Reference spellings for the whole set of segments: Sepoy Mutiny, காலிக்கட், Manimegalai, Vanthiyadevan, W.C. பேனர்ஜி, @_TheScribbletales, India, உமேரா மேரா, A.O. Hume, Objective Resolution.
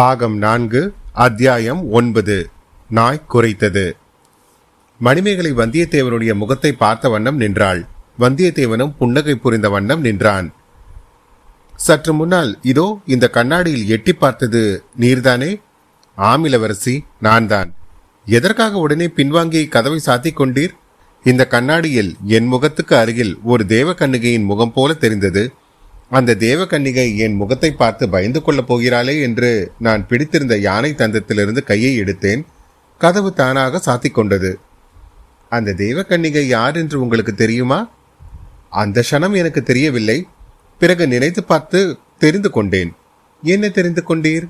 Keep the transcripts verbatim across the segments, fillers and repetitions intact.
பாகம் நான்கு, அத்தியாயம் ஒன்பது. நாய் குரைத்தது. மணிமேகலை வந்தியத்தேவனுடைய முகத்தை பார்த்த வண்ணம் நின்றாள். வந்தியத்தேவனும் புன்னகை புரிந்த வண்ணம் நின்றான். சற்று முன்னால் இதோ இந்த கண்ணாடியில் எட்டி பார்த்தது நீர்தானே? ஆமிலவரசி, நான் தான். எதற்காக உடனே பின்வாங்கி கதவை சாத்திக் கொண்டீர்? இந்த கண்ணாடியில் என் முகத்துக்கு அருகில் ஒரு தேவக்கன்னிகையின் முகம் போல தெரிந்தது. அந்த தேவக்கன்னிகை என் முகத்தை பார்த்து பயந்து கொள்ளப் போகிறாளே என்று நான் பிடித்திருந்த யானை தந்தத்திலிருந்து கையை எடுத்தேன். கதவு தானாக சாத்திக் கொண்டது. அந்த தேவக்கன்னிகை யார் என்று உங்களுக்கு தெரியுமா? அந்த க்ஷணம் எனக்கு தெரியவில்லை. பிறகு நினைத்து பார்த்து தெரிந்து கொண்டேன். என்ன தெரிந்து கொண்டீர்?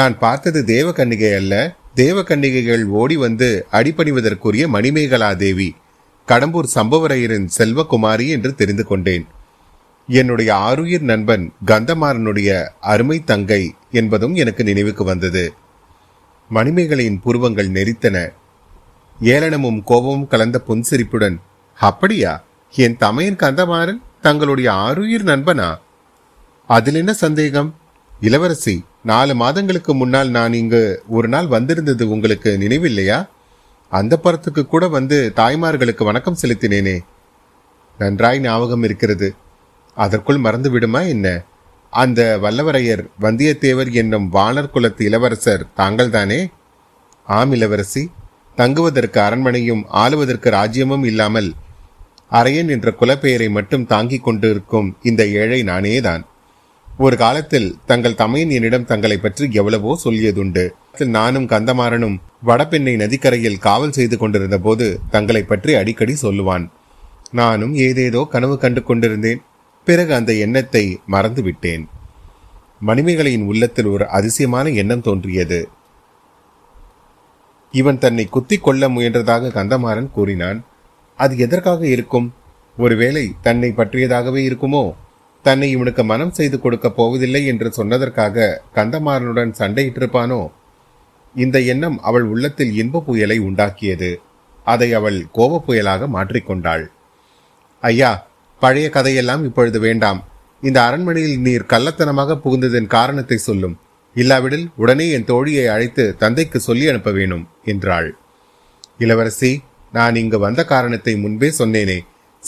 நான் பார்த்தது தேவக்கன்னிகை அல்ல, தேவக்கன்னிகைகள் ஓடி வந்து அடிபணிவதற்குரிய மணிமேகலாதேவி, கடம்பூர் சம்பவரையரின் செல்வகுமாரி என்று தெரிந்து கொண்டேன். என்னுடைய ஆருயிர் நண்பன் கந்தமாறனுடைய அருமை தங்கை என்பதும் எனக்கு நினைவுக்கு வந்தது. மணிமேகலையின் புருவங்கள் நெறித்தன. ஏளனமும் கோபமும் கலந்த புன்சிரிப்புடன், அப்படியா? என் தமையன் கந்தமாறன் தங்களுடைய ஆருயிர் நண்பனா? அதில் என்ன சந்தேகம்? இளவரசி, நாலு மாதங்களுக்கு முன்னால் நான் இங்கு ஒரு நாள் வந்திருந்தது உங்களுக்கு நினைவில்லையா? அந்த பரத்துக்கு கூட வந்து தாய்மார்களுக்கு வணக்கம் செலுத்தினேனே. நன்றாய் ஞாபகம் இருக்கிறது. அதற்குள் மறந்து விடுமா என்ன? அந்த வல்லவரையர் வந்தியத்தேவர் என்னும் வானர் குலத்து இளவரசர் தாங்கள்தானே? ஆம் இளவரசி. தங்குவதற்கு அரண்மனையும் ஆளுவதற்கு ராஜ்யமும் இல்லாமல் அரையன் என்ற குலப்பெயரை மட்டும் தாங்கிக் கொண்டிருக்கும் இந்த ஏழை நானே தான். ஒரு காலத்தில் தங்கள் தமையன் என்னிடம் தங்களை பற்றி எவ்வளவோ சொல்லியதுண்டு. நானும் கந்தமாறனும் வடபெண்ணை நதிக்கரையில் காவல் செய்து கொண்டிருந்த போது தங்களை பற்றி அடிக்கடி சொல்லுவான். நானும் ஏதேதோ கனவு கண்டு கொண்டிருந்தேன். பிறகு அந்த எண்ணத்தை மறந்துவிட்டேன். மணிமேகலையின் உள்ளத்தில் ஒரு அதிசயமான எண்ணம் தோன்றியது. இவன் தன்னை குத்தி கொள்ள முயன்றதாக கந்தமாறன் கூறினான். அது எதற்காக இருக்கும்? ஒருவேளை தன்னை பற்றியதாகவே இருக்குமோ? தன்னை இவனுக்கு மனம் செய்து கொடுக்க போவதில்லை என்று சொன்னதற்காக கந்தமாறனுடன் சண்டையிட்டிருப்பானோ? இந்த எண்ணம் அவள் உள்ளத்தில் இன்ப புயலை உண்டாக்கியது. அதை அவள் கோப புயலாக மாற்றிக்கொண்டாள். ஐயா, பழைய கதையெல்லாம் இப்பொழுது வேண்டாம். இந்த அரண்மனையில் நீர் கள்ளத்தனமாக புகுந்ததன் காரணத்தை சொல்லும். இல்லாவிடில் உடனே என் தோழியை அழைத்து தந்தைக்கு சொல்லி அனுப்ப வேணும் என்றாள். இளவரசி, நான் இங்கு வந்த காரணத்தை முன்பே சொன்னேனே.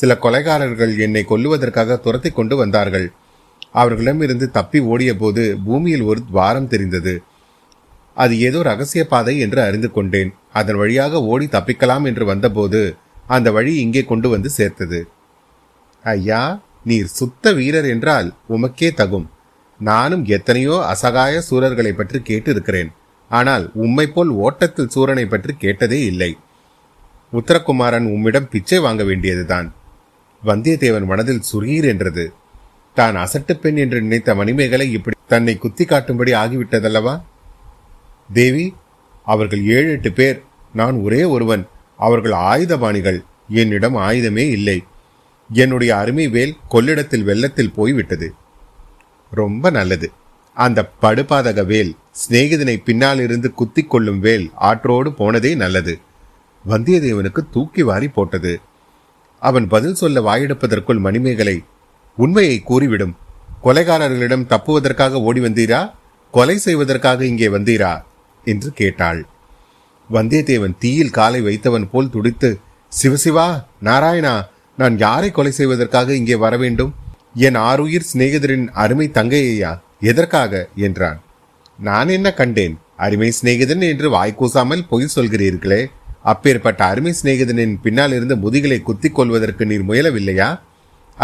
சில கொலைகாரர்கள் என்னை கொல்லுவதற்காக துரத்தி கொண்டு வந்தார்கள். அவர்களிடமிருந்து தப்பி ஓடிய போது பூமியில் ஒரு துவாரம் தெரிந்தது. அது ஏதோ ரகசிய பாதை என்று அறிந்து கொண்டேன். அதன் வழியாக ஓடி தப்பிக்கலாம் என்று வந்தபோது அந்த வழி இங்கே கொண்டு வந்து சேர்த்தது. ஐயா, நீர் சுத்த வீரர் என்றால் உமக்கே தகும். நானும் எத்தனையோ அசகாய சூரர்களை பற்றி கேட்டிருக்கிறேன். ஆனால் உம்மை போல் ஓட்டத்தில் சூரனை பற்றி கேட்டதே இல்லை. உத்தரகுமாரன் உம்மிடம் பிச்சை வாங்க வேண்டியதுதான். வந்தியத்தேவன் மனதில் சுரீர் என்றது. தான் அசட்டு பெண் என்று நினைத்த மணிமேகலை இப்படி தன்னை குத்தி காட்டும்படி ஆகிவிட்டதல்லவா? தேவி, அவர்கள் ஏழு எட்டு பேர், நான் ஒரே ஒருவன். அவர்கள் ஆயுதபாணிகள். என்னிடம் ஆயுதமே இல்லை. என்னுடைய அருமை வேல் கொள்ளிடத்தில் வெள்ளத்தில் போய்விட்டது. ரொம்ப நல்லது. அந்த படுபாதக வேல், சிநேகிதனை பின்னால் இருந்து குத்தி கொள்ளும் வேல், ஆற்றோடு போனதே நல்லது. வந்தியத்தேவனுக்கு தூக்கி வாரி போட்டது. அவன் பதில் சொல்ல வாயெடுப்பதற்குள் மணிமேகலை, உண்மையை கூறிவிடும். கொலைகாரர்களிடம் தப்புவதற்காக ஓடி வந்தீரா, கொலை செய்வதற்காக இங்கே வந்தீரா என்று கேட்டாள். வந்தியத்தேவன் தீயில் காலை வைத்தவன் போல் துடித்து, சிவசிவா, நாராயணா, நான் யாரை கொலை செய்வதற்காக இங்கே வர வேண்டும்? என் ஆருயிர் சிநேகிதரின் அருமை தங்கையா? எதற்காக என்றான். நான் என்ன கண்டேன்? அருமை சிநேகிதன் என்று வாய்க்கூசாமல் பொய் சொல்கிறீர்களே. அப்பேற்பட்ட அருமை சிநேகிதனின் பின்னால் இருந்த முதுகிலை குத்தி கொள்வதற்கு நீர் முயலவில்லையா?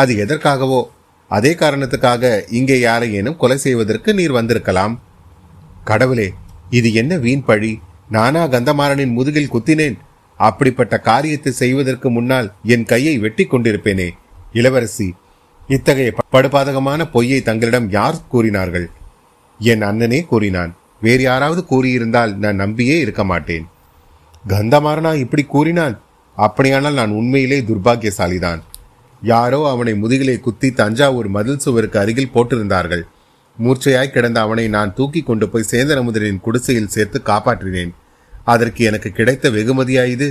அது எதற்காகவோ அதே காரணத்துக்காக இங்கே யாரையேனும் கொலை செய்வதற்கு நீர் வந்திருக்கலாம். கடவுளே, இது என்ன வீண் பழி! நானா கந்தமாறனின் முதுகில் குத்தினேன்? அப்படிப்பட்ட காரியத்தை செய்வதற்கு முன்னால் என் கையை வெட்டி கொண்டிருப்பேனே. இளவரசி, இத்தகைய படுபாதகமான பொய்யை தங்களிடம் யார் கூறினார்கள்? என் அண்ணனே கூறினான். வேறு யாராவது கூறியிருந்தால் நான் நம்பியே இருக்க மாட்டேன். கந்தமாறனா இப்படி கூறினான்? அப்படியானால் நான் உண்மையிலே துர்பாகியசாலிதான். யாரோ அவனை முதுகிலே குத்தி தஞ்சாவூர் மதில் சுவருக்கு அருகில் போட்டிருந்தார்கள். மூர்ச்சையாய் கிடந்த அவனை நான் தூக்கி கொண்டு போய் சேந்தனமுதிரின் குடிசையில் சேர்த்து காப்பாற்றினேன். அதற்கு எனக்கு கிடைத்த வெகுமதியாயுது.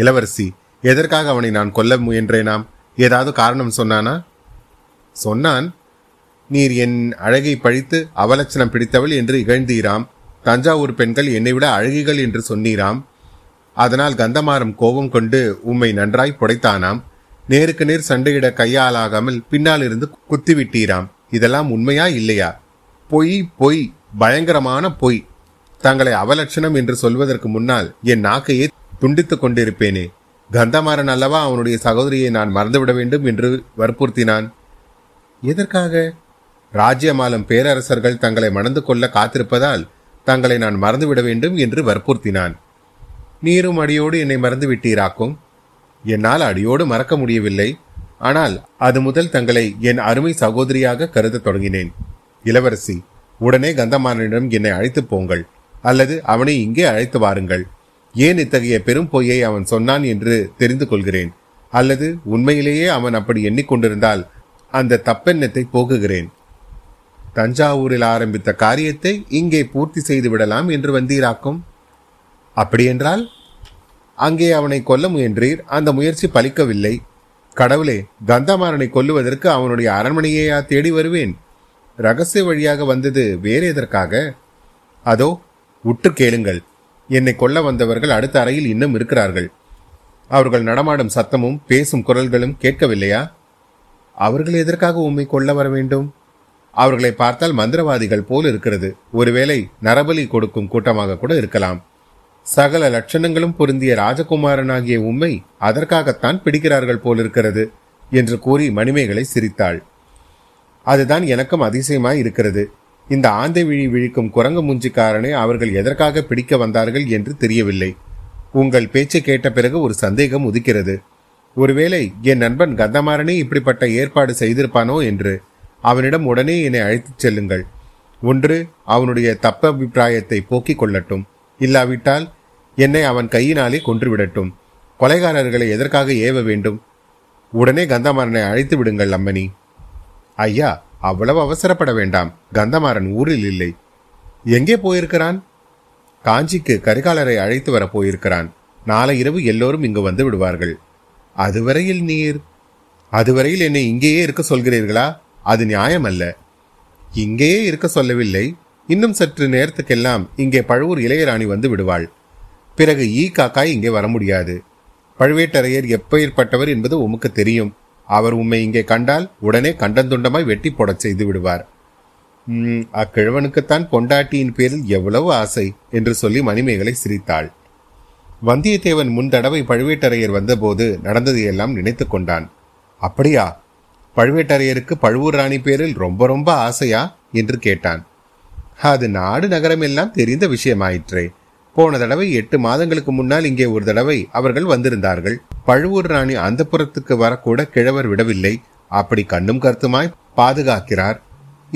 இளவரசி, எதற்காக அவனை நான் கொல்ல முயன்றேனாம்? ஏதாவது காரணம் சொன்னானா? சொன்னான். நீர் என் அழகை பழித்து அவலட்சணம் பிடித்தவள் என்று இகழ்ந்தீராம். தஞ்சாவூர் பெண்கள் என்னை விட அழகிகள் என்று சொன்னீராம். அதனால் கந்தமாறம் கோபம் கொண்டு உம்மை நன்றாய் புடைத்தானாம். நேருக்கு நேர் சண்டையிட கையாலாகாமல் பின்னால் இருந்து குத்திவிட்டீராம். இதெல்லாம் உண்மையா இல்லையா? பொய், பொய், பயங்கரமான பொய். தங்களை அவலட்சணம் என்று சொல்வதற்கு முன்னால் என் நாக்கையே துண்டித்து கொண்டிருப்பேனே. கந்தமாறன் அல்லவா அவனுடைய சகோதரியை நான் மறந்துவிட வேண்டும் என்று வற்புறுத்தினான். எதற்காக? ராஜ்யமாலும் பேரரசர்கள் தங்களை மணந்து கொள்ள காத்திருப்பதால் தங்களை நான் மறந்துவிட வேண்டும் என்று வற்புறுத்தினான். நீரும் அடியோடு என்னை மறந்து விட்டீராக்கும். என்னால் அடியோடு மறக்க முடியவில்லை. ஆனால் அது முதல் தங்களை என் அருமை சகோதரியாக கருத தொடங்கினேன். இளவரசி, உடனே கந்தமாறனிடம் என்னை அழைத்து போங்கள், அல்லது அவனை இங்கே அழைத்து வாருங்கள். ஏன் இத்தகைய பெரும் பொய்யை அவன் சொன்னான் என்று தெரிந்து கொள்கிறேன். அல்லது உண்மையிலேயே அவன் அப்படி எண்ணிக்கொண்டிருந்தால் அந்த தப்பெண்ணத்தை போக்குகிறேன். தஞ்சாவூரில் ஆரம்பித்த காரியத்தை இங்கே பூர்த்தி செய்து விடலாம் என்று வந்தீராக்கும். அப்படியென்றால் அங்கே அவனை கொல்ல முயன்றீர். அந்த முயற்சி பலிக்கவில்லை. கடவுளே, கந்தமாறனை கொல்லுவதற்கு அவனுடைய அரண்மனையையா தேடி வருவேன்? இரகசிய வழியாக வந்தது வேறு எதற்காக? அதோ உற்று கேளுங்கள். என்னை கொல்ல வந்தவர்கள் அடுத்த அறையில் இன்னும் இருக்கிறார்கள். அவர்கள் நடமாடும் சத்தமும் பேசும் குரல்களும் கேட்கவில்லையா? அவர்கள் எதற்காக உண்மை கொள்ள வர வேண்டும்? அவர்களை பார்த்தால் மந்திரவாதிகள் போல் இருக்கிறது. ஒருவேளை நரபலி கொடுக்கும் கூட்டமாக கூட இருக்கலாம். சகல லட்சணங்களும் பொருந்திய ராஜகுமாரன் ஆகிய உண்மை அதற்காகத்தான் பிடிக்கிறார்கள் போலிருக்கிறது என்று கூறி மணிமேகலை சிரித்தாள். அதுதான் எனக்கும் அதிசயமாய் இருக்கிறது. இந்த ஆந்தை விழி விழிக்கும் குரங்கு மூஞ்சிக்காரனை அவர்கள் எதற்காக பிடிக்க வந்தார்கள் என்று தெரியவில்லை. உங்கள் பேச்சை கேட்ட பிறகு ஒரு சந்தேகம் உதிக்கிறது. ஒருவேளை என் நண்பன் கந்தமாறனே இப்படிப்பட்ட ஏற்பாடு செய்திருப்பானோ என்று. அவனிடம் உடனே என்னை அழைத்துச் செல்லுங்கள். ஒன்று, அவனுடைய தப்ப அபிப்பிராயத்தை போக்கிக் கொள்ளட்டும். இல்லாவிட்டால் என்னை அவன் கையினாலே கொன்றுவிடட்டும். கொலைகாரர்களை எதற்காக ஏவ வேண்டும்? உடனே கந்தமாறனை அழைத்து விடுங்கள் அம்மணி. ஐயா, அவ்வளவு அவசரப்பட வேண்டாம். கந்தமாறன் ஊரில் இல்லை. எங்கே போயிருக்கிறான்? காஞ்சிக்கு கரிகாலரை அழைத்து வர போயிருக்கிறான். நாளை இரவு எல்லோரும் இங்கு வந்து விடுவார்கள். அதுவரையில் நீர் அதுவரையில் என்னை இங்கேயே இருக்க சொல்கிறீர்களா? அது நியாயம் அல்ல. இங்கேயே இருக்க சொல்லவில்லை. இன்னும் சற்று நேரத்துக்கெல்லாம் இங்கே பழுவூர் இளையராணி வந்து விடுவாள். பிறகு ஈ காக்காய் இங்கே வர முடியாது. பழுவேட்டரையர் எப்பேற்பட்டவர் என்பது உமக்கு தெரியும். அவர் உம்மை இங்கே கண்டால் உடனே கண்டந்துண்டமாய் வெட்டி போடச் செய்து விடுவார். உம் அக்கிழவனுக்குத்தான் பொண்டாட்டியின் பேரில் எவ்வளவு ஆசை என்று சொல்லி மணிமேகலை சிரித்தாள். வந்தியத்தேவன் முன் தடவை பழுவேட்டரையர் வந்தபோது நடந்ததையெல்லாம் நினைத்து கொண்டான். அப்படியா? பழுவேட்டரையருக்கு பழுவூர் ராணி பேரில் ரொம்ப ரொம்ப ஆசையா என்று கேட்டான். அது நாடு நகரம் எல்லாம் தெரிந்த விஷயமாயிற்றே. போன தடவை எட்டு மாதங்களுக்கு முன்னால் இங்கே ஒரு தடவை அவர்கள் வந்திருந்தார்கள். பழுவூர் ராணி அந்த புறத்துக்கு வரக்கூட கிழவர் விடவில்லை. அப்படி கண்ணும் கருத்துமாய் பாதுகாக்கிறார்.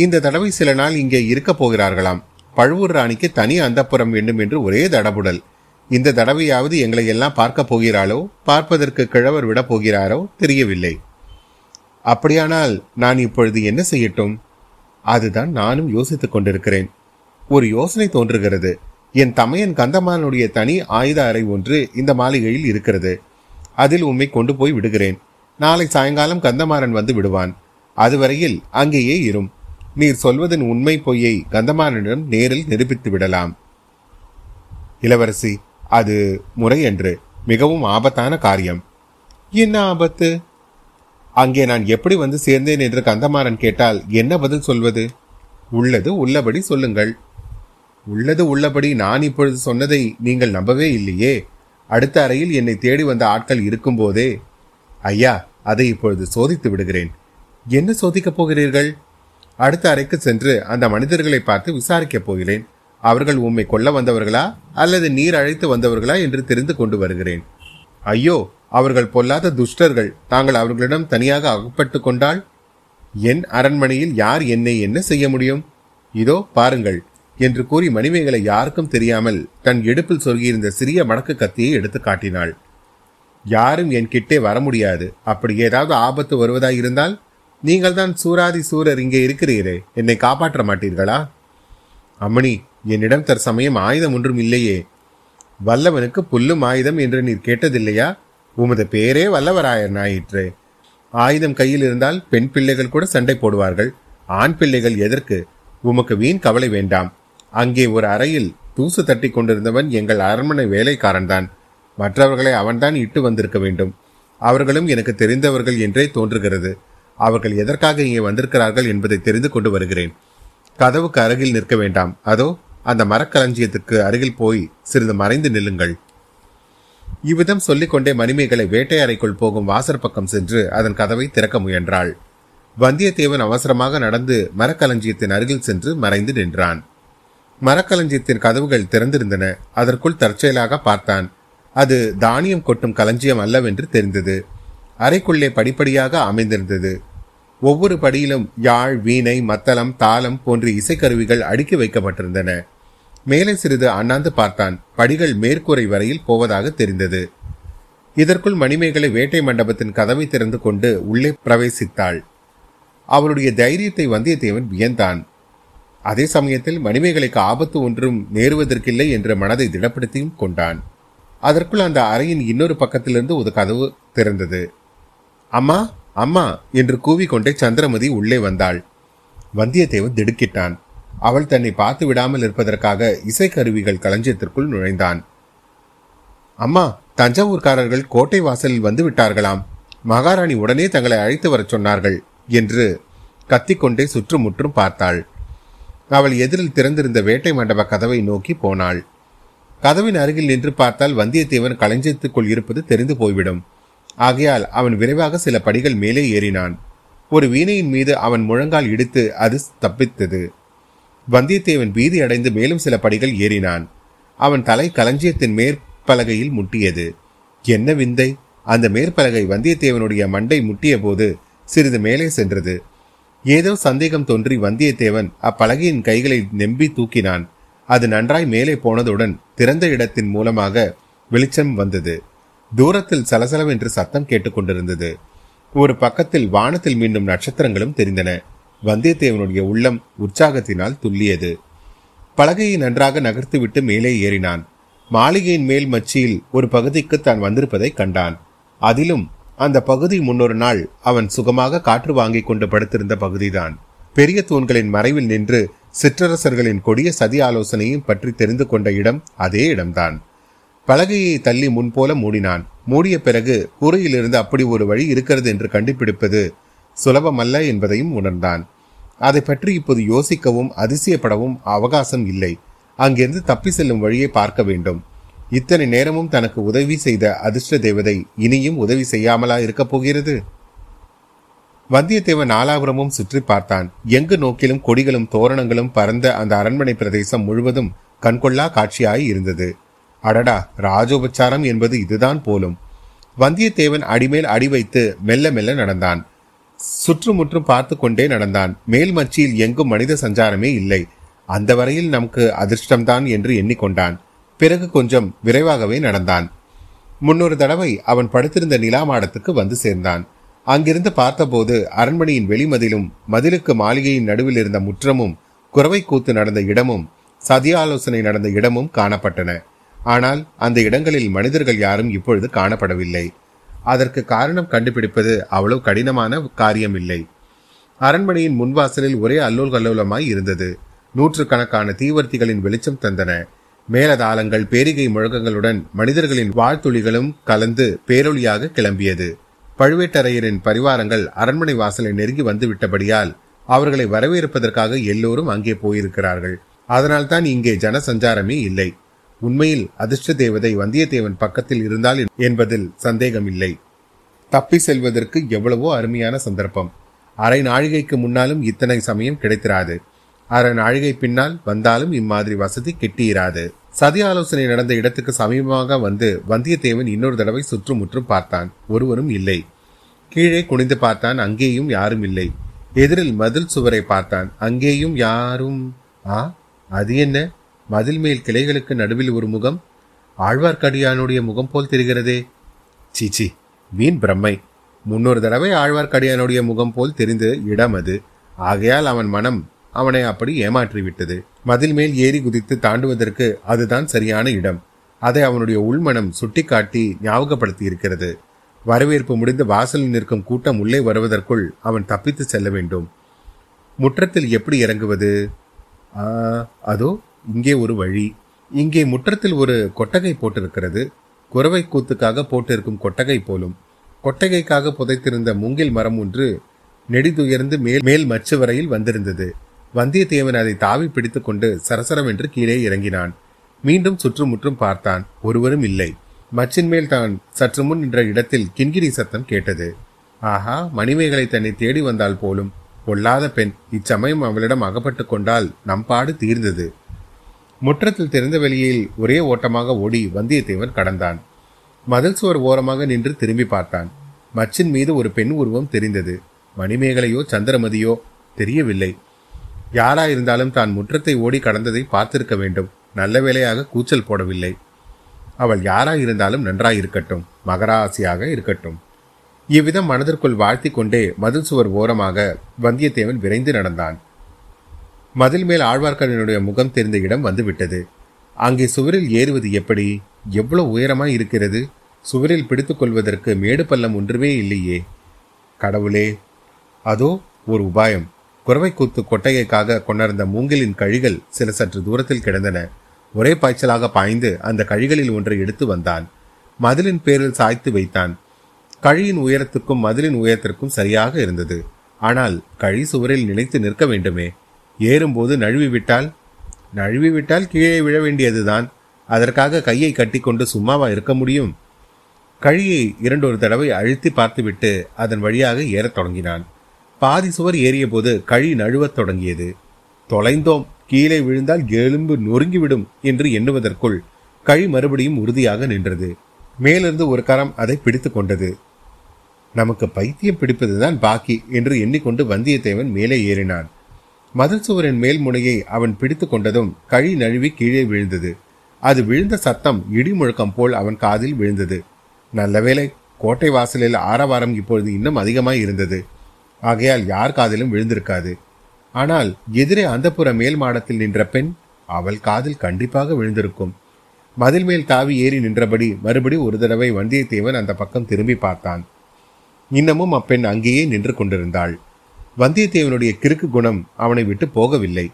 இந்த தடவை சில நாள் இங்கே இருக்க போகிறார்களாம். பழுவூர் ராணிக்கு தனி அந்த புறம் வேண்டும் என்று ஒரே தடபுடல். இந்த தடவையாவது எங்களை எல்லாம் பார்க்க போகிறாளோ, பார்ப்பதற்கு கிழவர் விட போகிறாரோ தெரியவில்லை. அப்படியானால் நான் இப்பொழுது என்ன செய்யட்டும்? அதுதான் நானும் யோசித்துக் கொண்டிருக்கிறேன். ஒரு யோசனை தோன்றுகிறது. என் தமையன் கந்தமாறனுடைய தனி ஆயுத அறை ஒன்று இந்த மாளிகையில் இருக்கிறது. அதில் உம்மை கொண்டு போய் விடுகிறேன். நாளை சாயங்காலம் கந்தமாறன் வந்து விடுவான். அதுவரையில் அங்கேயே இரும். நீர் சொல்வதன் உண்மை பொய்யை கந்தமாறனிடம் நேரில் நிரூபித்து விடலாம். இளவரசி, அது முறையன்று. மிகவும் ஆபத்தான காரியம். என்ன ஆபத்து? அங்கே நான் எப்படி வந்து சேர்ந்தேன் என்று கந்தமாறன் கேட்டால் என்ன பதில் சொல்வது? உள்ளது உள்ளபடி சொல்லுங்கள். உள்ளது உள்ளபடி நான் இப்பொழுது சொன்னதை நீங்கள் நம்பவே இல்லையே. அடுத்த அறையில் என்னை தேடி வந்த ஆட்கள் இருக்கும்போதே. ஐயா, அதை இப்பொழுது சோதித்து விடுகிறேன். என்ன சோதிக்கப் போகிறீர்கள்? அடுத்த அறைக்கு சென்று அந்த மனிதர்களை பார்த்து விசாரிக்கப் போகிறேன். அவர்கள் உம்மை கொல்ல வந்தவர்களா அல்லது நீர் அழைத்து வந்தவர்களா என்று தெரிந்து கொண்டு வருகிறேன். ஐயோ, அவர்கள் பொல்லாத துஷ்டர்கள். தாங்கள் அவர்களிடம் தனியாக அகப்பட்டு கொண்டால் என் அரண்மனையில் யார் என்னை என்ன செய்ய முடியும்? இதோ பாருங்கள் என்று கூறி மணிமேகலை யாருக்கும் தெரியாமல் தன் இடுப்பில் சொருகியிருந்த சிறிய மடக்கு கத்தியை எடுத்து காட்டினாள். யாரும் என் கிட்டே வர முடியாது. அப்படி ஏதாவது ஆபத்து வருவதாயிருந்தால் நீங்கள் தான் சூராதி சூரர் இங்கே இருக்கிறீரே, என்னை காப்பாற்ற மாட்டீர்களா? அம்மணி, என்னிடம் தற்சமயம் ஆயுதம் ஒன்றும் இல்லையே. வல்லவனுக்கு புல்லும் ஆயுதம் என்று நீர் கேட்டதில்லையா? உமது பேரே வல்லவராயன் ஆயிற்று. ஆயுதம் கையில் இருந்தால் பெண் பிள்ளைகள் கூட சண்டை போடுவார்கள். ஆண் பிள்ளைகள் எதற்கு? உமக்கு வீண் கவலை வேண்டாம். அங்கே ஒரு அறையில் தூசு தட்டி கொண்டிருந்தவன் எங்கள் அரண்மனை வேலைக்காரன்தான். மற்றவர்களை அவன்தான் இட்டு வந்திருக்க வேண்டும். அவர்களும் எனக்கு தெரிந்தவர்கள் என்றே தோன்றுகிறது. அவர்கள் எதற்காக இங்கே வந்திருக்கிறார்கள் என்பதை தெரிந்து கொண்டு வருகிறேன். கதவுக்கு அருகில் நிற்க வேண்டாம். அதோ அந்த மரக்களஞ்சியத்துக்கு அருகில் போய் சிறிது மறைந்து நில்லுங்கள். இவ்விதம் சொல்லிக்கொண்டே மணிமேகலை வேட்டையறைக்குள் போகும் வாசற்பக்கம் சென்று அதன் கதவை திறக்க முயன்றாள். வந்தியத்தேவன் அவசரமாக நடந்து மரக்களஞ்சியத்தின் அருகில் சென்று மறைந்து நின்றான். மரக்களஞ்சியத்தின் கதவுகள் திறந்திருந்தன. அதற்குள் தற்செயலாக பார்த்தான். அது தானியம் கொட்டும் களஞ்சியம் அல்லவென்று தெரிந்தது. அறைக்குள்ளே படிப்படியாக அமைந்திருந்தது. ஒவ்வொரு படியிலும் யாழ், வீணை, மத்தளம், தாளம் போன்ற இசைக்கருவிகள் அடுக்கி வைக்கப்பட்டிருந்தன. மேலே சிறிது அண்ணாந்து பார்த்தான். படிகள் மேற்கூரை வரையில் போவதாக தெரிந்தது. இதற்குள் மணிமேகலை வேட்டை மண்டபத்தின் கதவை திறந்து கொண்டு உள்ளே பிரவேசித்தாள். அவளுடைய தைரியத்தை வந்தியத்தேவன் வியந்தான். அதே சமயத்தில் மணிமேகலைக்கு ஆபத்து ஒன்றும் நேருவதற்கில்லை என்ற மனதை திடப்படுத்தியும் கொண்டான். அதற்குள் அந்த அறையின் இன்னொரு பக்கத்திலிருந்து ஒரு கதவு திறந்தது. அம்மா, அம்மா என்று கூவிக்கொண்டே சந்திரமதி உள்ளே வந்தாள். வந்தியத்தேவன் திடுக்கிட்டான். அவள் தன்னை பார்த்து விடாமல் இருப்பதற்காக இசைக்கருவிகள் களஞ்சியத்திற்குள் நுழைந்தான். அம்மா, தஞ்சாவூர்காரர்கள் கோட்டை வாசலில் வந்து விட்டார்களாம். மகாராணி உடனே தங்களை அழைத்து வர சொன்னார்கள் என்று கத்திக்கொண்டே சுற்றுமுற்றும் பார்த்தாள். அவள் எதிரில் திறந்திருந்த வேட்டை மண்டப கதவை நோக்கி போனாள். கதவின் அருகில் நின்று பார்த்தால் வந்தியத்தேவன் களஞ்சியத்துக்குள் இருப்பது தெரிந்து போய்விடும். ஆகையால் அவன் விரைவாக சில படிகள் மேலே ஏறினான். ஒரு வீணையின் மீது அவன் முழங்கால் இடித்து அது தப்பித்தது. வந்தியத்தேவன் வீதி அடைந்து மேலும் சில படிகள் ஏறினான். அவன் தலை களஞ்சியத்தின் மேற்பலகையில் முட்டியது. என்ன விந்தை! அந்த மேற்பலகை வந்தியத்தேவனுடைய மண்டை முட்டிய போது சிறிது மேலே சென்றது. ஏதோ சந்தேகம் தோன்றி வந்தியத்தேவன் அப்பலகையின் கைகளை நெம்பி தூக்கினான். அது நன்றாய் மேலே போனதுடன் திறந்த இடத்தின் மூலமாக வெளிச்சம் வந்தது. தூரத்தில் சலசலவென்று சத்தம் கேட்டுக்கொண்டிருந்தது. ஒரு பக்கத்தில் வானத்தில் மீண்டும் நட்சத்திரங்களும் தெரிந்தன. வந்தியத்தேவனுடைய உள்ளம் உற்சாகத்தினால் துள்ளியது. பலகையை நன்றாக நகர்த்துவிட்டு மேலே ஏறினான். மாளிகையின் மேல் மச்சியில் ஒரு பகுதிக்கு தான் வந்திருப்பதை கண்டான். அதிலும் அந்த பகுதி முன்னொரு நாள் அவன் சுகமாக காற்று வாங்கி கொண்டு படுத்திருந்த பகுதிதான். பெரிய தூண்களின் மறைவில் நின்று சிற்றரசர்களின் கொடிய சதி ஆலோசனையும் பற்றி தெரிந்து கொண்ட இடம் அதே இடம்தான். பலகையை தள்ளி முன்போல மூடினான். மூடிய பிறகு கூரையிலிருந்து அப்படி ஒரு வழி இருக்கிறது என்று கண்டுபிடிப்பது சுலபமல்ல என்பதையும் உணர்ந்தான். அதை பற்றி இப்போது யோசிக்கவும் அதிசயப்படவும் அவகாசம் இல்லை. அங்கிருந்து தப்பி செல்லும் வழியை பார்க்க வேண்டும். இத்தனை நேரமும் தனக்கு உதவி செய்த அதிர்ஷ்ட தேவதை இனியும் உதவி செய்யாமலா இருக்கப் போகிறது? வந்தியத்தேவன் நாலாபுரமும் சுற்றி பார்த்தான். எங்கு நோக்கிலும் கொடிகளும் தோரணங்களும் பறந்த அந்த அரண்மனை பிரதேசம் முழுவதும் கண்கொள்ளா காட்சியாய் இருந்தது. அடடா, ராஜோபச்சாரம் என்பது இதுதான் போலும். வந்தியத்தேவன் அடிமேல் அடி வைத்து மெல்ல மெல்ல நடந்தான். சுற்றுமுற்றும் பார்த்து கொண்டே நடந்தான். மேல் மச்சியில் எங்கும் மனித சஞ்சாரமே இல்லை. அந்த வரையில் நமக்கு அதிர்ஷ்டம்தான் என்று எண்ணிக்கொண்டான். பிறகு கொஞ்சம் விரைவாகவே நடந்தான். முன்னொரு தடவை அவன் படுத்திருந்த நிலா மாடத்துக்கு வந்து சேர்ந்தான். அங்கிருந்து பார்த்தபோது அரண்மனையின் வெளிமதிலும் மதிலுக்கு மாளிகையின் நடுவில் இருந்த முற்றமும் குறவை கூத்து நடந்த இடமும் சதியாலோசனை நடந்த இடமும் காணப்பட்டன. ஆனால் அந்த இடங்களில் மனிதர்கள் யாரும் இப்பொழுது காணப்படவில்லை. அதற்கு காரணம் கண்டுபிடிப்பது அவ்வளவு கடினமான காரியமில்லை. அரண்மனையின் முன்வாசலில் ஒரே அல்லோல் கல்லோலமாய் இருந்தது. நூற்றுக்கணக்கான தீவர்த்திகளின் வெளிச்சம் தந்தன. மேலதாளங்கள், பேரிகை முழக்கங்களுடன் மனிதர்களின் வாழ்த்துளிகளும் கலந்து பேரொளியாக கிளம்பியது. பழுவேட்டரையரின் பரிவாரங்கள் அரண்மனை வாசலை நெருங்கி வந்துவிட்டபடியால் அவர்களை வரவேற்பதற்காக எல்லோரும் அங்கே போயிருக்கிறார்கள். அதனால்தான் இங்கே ஜனசஞ்சாரமே இல்லை. உண்மையில் அதிர்ஷ்ட தேவதை வந்தியத்தேவன் பக்கத்தில் இருந்தால் என்பதில் சந்தேகமில்லை. தப்பி செல்வதற்கு எவ்வளவோ அருமையான சந்தர்ப்பம். அரை நாழிகைக்கு முன்னாலும் இத்தனை சமயம் கிடைத்திராது. அரை நாழிகை பின்னால் வந்தாலும் இம்மாதிரி வசதி கிட்டியிராது. சதி ஆலோசனை நடந்த இடத்துக்கு சமீபமாக வந்து வந்தியத்தேவன் இன்னொரு தடவை சுற்றுமுற்றும் பார்த்தான். ஒருவரும் இல்லை. கீழே குனிந்து பார்த்தான். அங்கேயும் யாரும் இல்லை. எதிரில் மதில் சுவரை பார்த்தான். அங்கேயும் யாரும். ஆ, அது என்ன? மதில் மேல் கிளைகளுக்கு நடுவில் ஒரு முகம். ஆழ்வார்க்கடியானுடைய முகம் போல் தெரிகிறதே. சீச்சி, வீண் பிரம்மை. முன்னொரு தடவை ஆழ்வார்க்கடியானுடைய முகம் போல் தெரிந்த இடம் அது. ஆகையால் அவன் மனம் அவனை அப்படி ஏமாற்றிவிட்டது. மதில் மேல் ஏறி குதித்து தாண்டுவதற்கு அதுதான் சரியான இடம். அதை அவனுடைய உள்மனம் சுட்டி காட்டி ஞாபகப்படுத்தி இருக்கிறது. வரவேற்பு முடிந்து வாசலில் நிற்கும் கூட்டம் உள்ளே வருவதற்குள் அவன் தப்பித்து செல்ல வேண்டும். முற்றத்தில் எப்படி இறங்குவது? அதோ இங்கே ஒரு வழி. இங்கே முற்றத்தில் ஒரு கொட்டகை போட்டிருக்கிறது. குறவை கூத்துக்காக போட்டிருக்கும் கொட்டகை போலும். கொட்டகைக்காக புதைத்திருந்த மூங்கில் மரம் ஒன்று நெடிதுயர்ந்து மேல் மேல் மச்சு வரையில் வந்திருந்தது. வந்தியத்தேவன் அதை தாவி பிடித்து கொண்டு சரசரவென்று கீழே இறங்கினான். மீண்டும் சுற்றுமுற்றும் பார்த்தான். ஒருவரும் இல்லை. மச்சின் மேல் தான் சற்று முன் நின்ற இடத்தில் கிண்கிரி சத்தம் கேட்டது. ஆஹா, மணிமேகலை தன்னை தேடி வந்தால் போலும். பொல்லாத பெண். இச்சமயம் அவளிடம் அகப்பட்டு கொண்டால் நம் பாடு தீர்ந்தது. முற்றத்தில் திறந்த வெளியில் ஒரே ஓட்டமாக ஓடி வந்தியத்தேவன் கடந்தான். மதில் சுவர் ஓரமாக நின்று திரும்பி பார்த்தான். மச்சின் மீது ஒரு பெண் உருவம் தெரிந்தது. மணிமேகலையோ சந்திரமதியோ தெரியவில்லை. யாராயிருந்தாலும் தான் முற்றத்தை ஓடி கடந்ததை பார்த்திருக்க வேண்டும். நல்ல வேளையாக கூச்சல் போடவில்லை. அவள் யாராயிருந்தாலும் நன்றாயிருக்கட்டும், மகராசியாக இருக்கட்டும். இவ்விதம் மனதிற்குள் வாழ்த்தி கொண்டே மதில் சுவர் ஓரமாக வந்தியத்தேவன் விரைந்து நடந்தான். மதில் மேல் ஆழ்வார்க்கடியினுடைய முகம் தெரிந்த இடம் வந்துவிட்டது. அங்கே சுவரில் ஏறுவது எப்படி? எவ்வளவு உயரமாய் இருக்கிறது! சுவரில் பிடித்துக் கொள்வதற்கு மேடு பள்ளம் ஒன்றுமே இல்லையே. கடவுளே, அதோ ஒரு உபாயம். குறவை கூத்து கொட்டகைக்காக கொண்டிருந்த மூங்கிலின் கழிகள் சில சற்று தூரத்தில் கிடந்தன. ஒரே பாய்ச்சலாக பாய்ந்து அந்த கழிகளில் ஒன்றை எடுத்து வந்தான். மதிலின் பேரில் சாய்த்து வைத்தான். கழியின் உயரத்துக்கும் மதிலின் உயரத்திற்கும் சரியாக இருந்தது. ஆனால் கழி சுவரில் நிலைத்து நிற்க வேண்டுமே. ஏறும்போது நழுவி விட்டால் நழுவி விட்டால் கீழே விழ வேண்டியதுதான். அதற்காக கையை கட்டி கொண்டு சும்மாவா இருக்க முடியும்? கழியை இரண்டொரு தடவை அழுத்தி பார்த்துவிட்டு அதன் வழியாக ஏறத் தொடங்கினான். பாதி சுவர் ஏறிய போது கழி நழுவத் தொடங்கியது. தொலைந்தோம், கீழே விழுந்தால் எலும்பு நொறுங்கிவிடும் என்று எண்ணுவதற்குள் கழி மறுபடியும் உறுதியாக நின்றது. மேலிருந்து ஒரு கரம் அதை பிடித்து கொண்டது. நமக்கு பைத்தியம் பிடிப்பதுதான் பாக்கி என்று எண்ணிக்கொண்டு வந்தியத்தேவன் மேலே ஏறினான். மதில் சுவரின் மேல் முனையை அவன் பிடித்து கொண்டதும் கழி நழுவி கீழே விழுந்தது. அது விழுந்த சத்தம் இடி முழக்கம் போல் அவன் காதில் விழுந்தது. நல்லவேளை கோட்டை வாசலில் ஆரவாரம் இப்பொழுது இன்னும் அதிகமாய் இருந்தது. ஆகையால் யார் காதிலும் விழுந்திருக்காது. ஆனால் எதிரே அந்தப்புற மேல் மாடத்தில் நின்ற பெண், அவள் காதில் கண்டிப்பாக விழுந்திருக்கும். மதில் மேல் தாவி ஏறி நின்றபடி மறுபடி ஒரு தடவை வந்தியத்தேவன் அந்த பக்கம் திரும்பி பார்த்தான். இன்னமும் அப்பெண் அங்கேயே நின்று கொண்டிருந்தாள். வந்தியத்தேவனுடைய கிறுக்கு குணம் அவனை விட்டு போகவில்லை.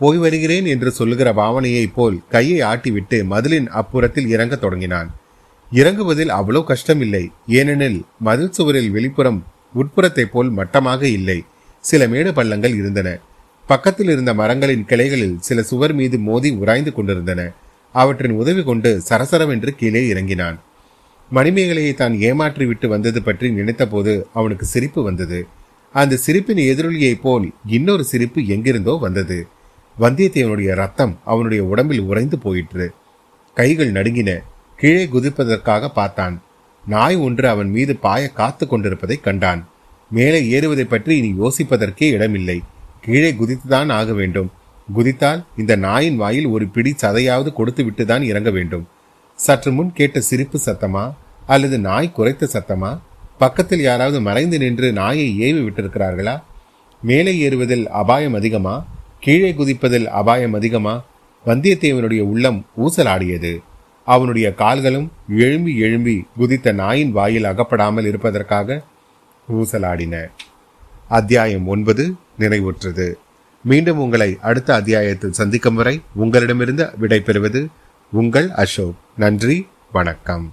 போய் வருகிறேன் என்று சொல்லுகிற பாவனையைப் போல் கையை ஆட்டிவிட்டு மதிலின் அப்புறத்தில் இறங்க தொடங்கினான். இறங்குவதில் அவ்வளோ கஷ்டமில்லை. ஏனெனில் மதில் சுவரில் வெளிப்புறம் உட்புறத்தை போல் மட்டமாக இல்லை. சில மேடு பள்ளங்கள் இருந்தன. பக்கத்தில் இருந்த மரங்களின் கிளைகளில் சில சுவர் மீது மோதி உராய்ந்து கொண்டிருந்தன. அவற்றின் உதவி கொண்டு சரசரவென்று கீழே இறங்கினான். மணிமேகலையை தான் ஏமாற்றி விட்டு வந்தது பற்றி நினைத்த போது அவனுக்கு சிரிப்பு வந்தது. அந்த சிரிப்பின் எதிரொலியை போல் இன்னொரு சிரிப்பு எங்கிருந்தோ வந்தது. வந்தியத்தேவனுடைய ரத்தம் அவனுடைய உடம்பில் உறைந்து போயிற்று. கைகள் நடுங்கின. கீழே குதிப்பதற்காக பார்த்தான். நாய் ஒன்று அவன் மீது பாய காத்து கொண்டிருப்பதை கண்டான். மேலே ஏறுவதை பற்றி இனி யோசிப்பதற்கே இடமில்லை. கீழே குதித்துதான் ஆக வேண்டும். குதித்தால் இந்த நாயின் வாயில் ஒரு பிடி சதையாவது கொடுத்து விட்டுதான் இறங்க வேண்டும். சற்று முன் கேட்ட சிரிப்பு சத்தமா அல்லது நாய் குரைத்த சத்தமா? பக்கத்தில் யாராவது மறைந்து நின்று நாயை ஏவி விட்டிருக்கிறார்களா? மேலே ஏறுவதில் அபாயம் அதிகமா? கீழே குதிப்பதில் அபாயம் அதிகமா? வந்தியத்தேவனுடைய உள்ளம் ஊசலாடியது. அவனுடைய கால்களும் எழும்பி எழும்பி குதித்த நாயின் வாயில் அகப்படாமல் இருப்பதற்காக ஊசலாடின. அத்தியாயம் ஒன்பது நிறைவுற்றது. மீண்டும் உங்களை அடுத்த அத்தியாயத்தில் சந்திக்கும் வரை உங்களிடமிருந்து விடை பெறுவது உங்கள் அசோக். நன்றி, வணக்கம்.